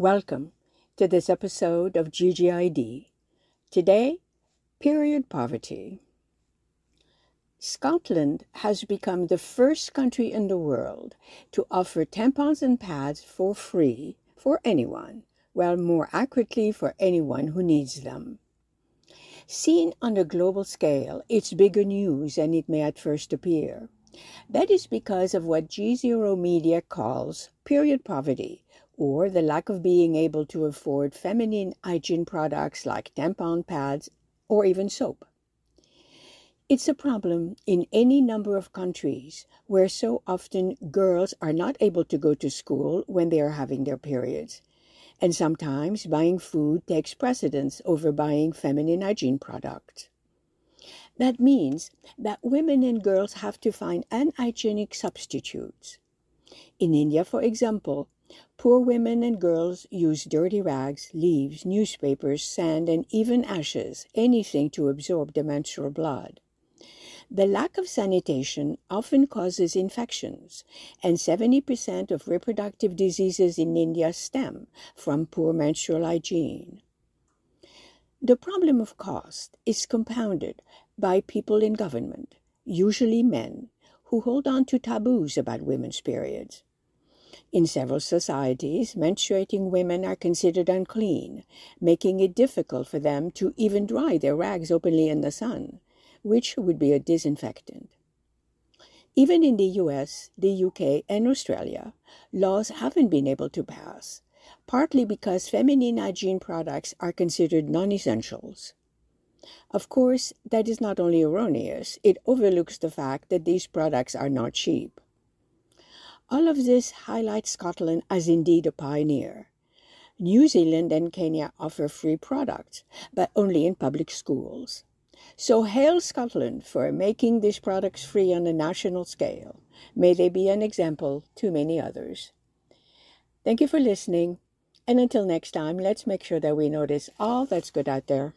Welcome to this episode of GGID. Today, period poverty. Scotland has become the first country in the world to offer tampons and pads for free for anyone, well, more accurately, for anyone who needs them. Seen on a global scale, it's bigger news than it may at first appear. That is because of what GZero Media calls period poverty, or the lack of being able to afford feminine hygiene products like tampon pads or even soap. It's a problem in any number of countries where so often girls are not able to go to school when they are having their periods. And sometimes buying food takes precedence over buying feminine hygiene products. That means that women and girls have to find unhygienic substitutes. In India, for example, poor women and girls use dirty rags, leaves, newspapers, sand, and even ashes, anything to absorb the menstrual blood. The lack of sanitation often causes infections, and 70% of reproductive diseases in India stem from poor menstrual hygiene. The problem of cost is compounded by people in government, usually men, who hold on to taboos about women's periods. In several societies, menstruating women are considered unclean, making it difficult for them to even dry their rags openly in the sun, which would be a disinfectant. Even in the US, the UK, and Australia, laws haven't been able to pass, partly because feminine hygiene products are considered non-essentials. Of course, that is not only erroneous, it overlooks the fact that these products are not cheap. All of this highlights Scotland as indeed a pioneer. New Zealand and Kenya offer free products, but only in public schools. So hail Scotland for making these products free on a national scale. May they be an example to many others. Thank you for listening, and until next time, let's make sure that we notice all that's good out there.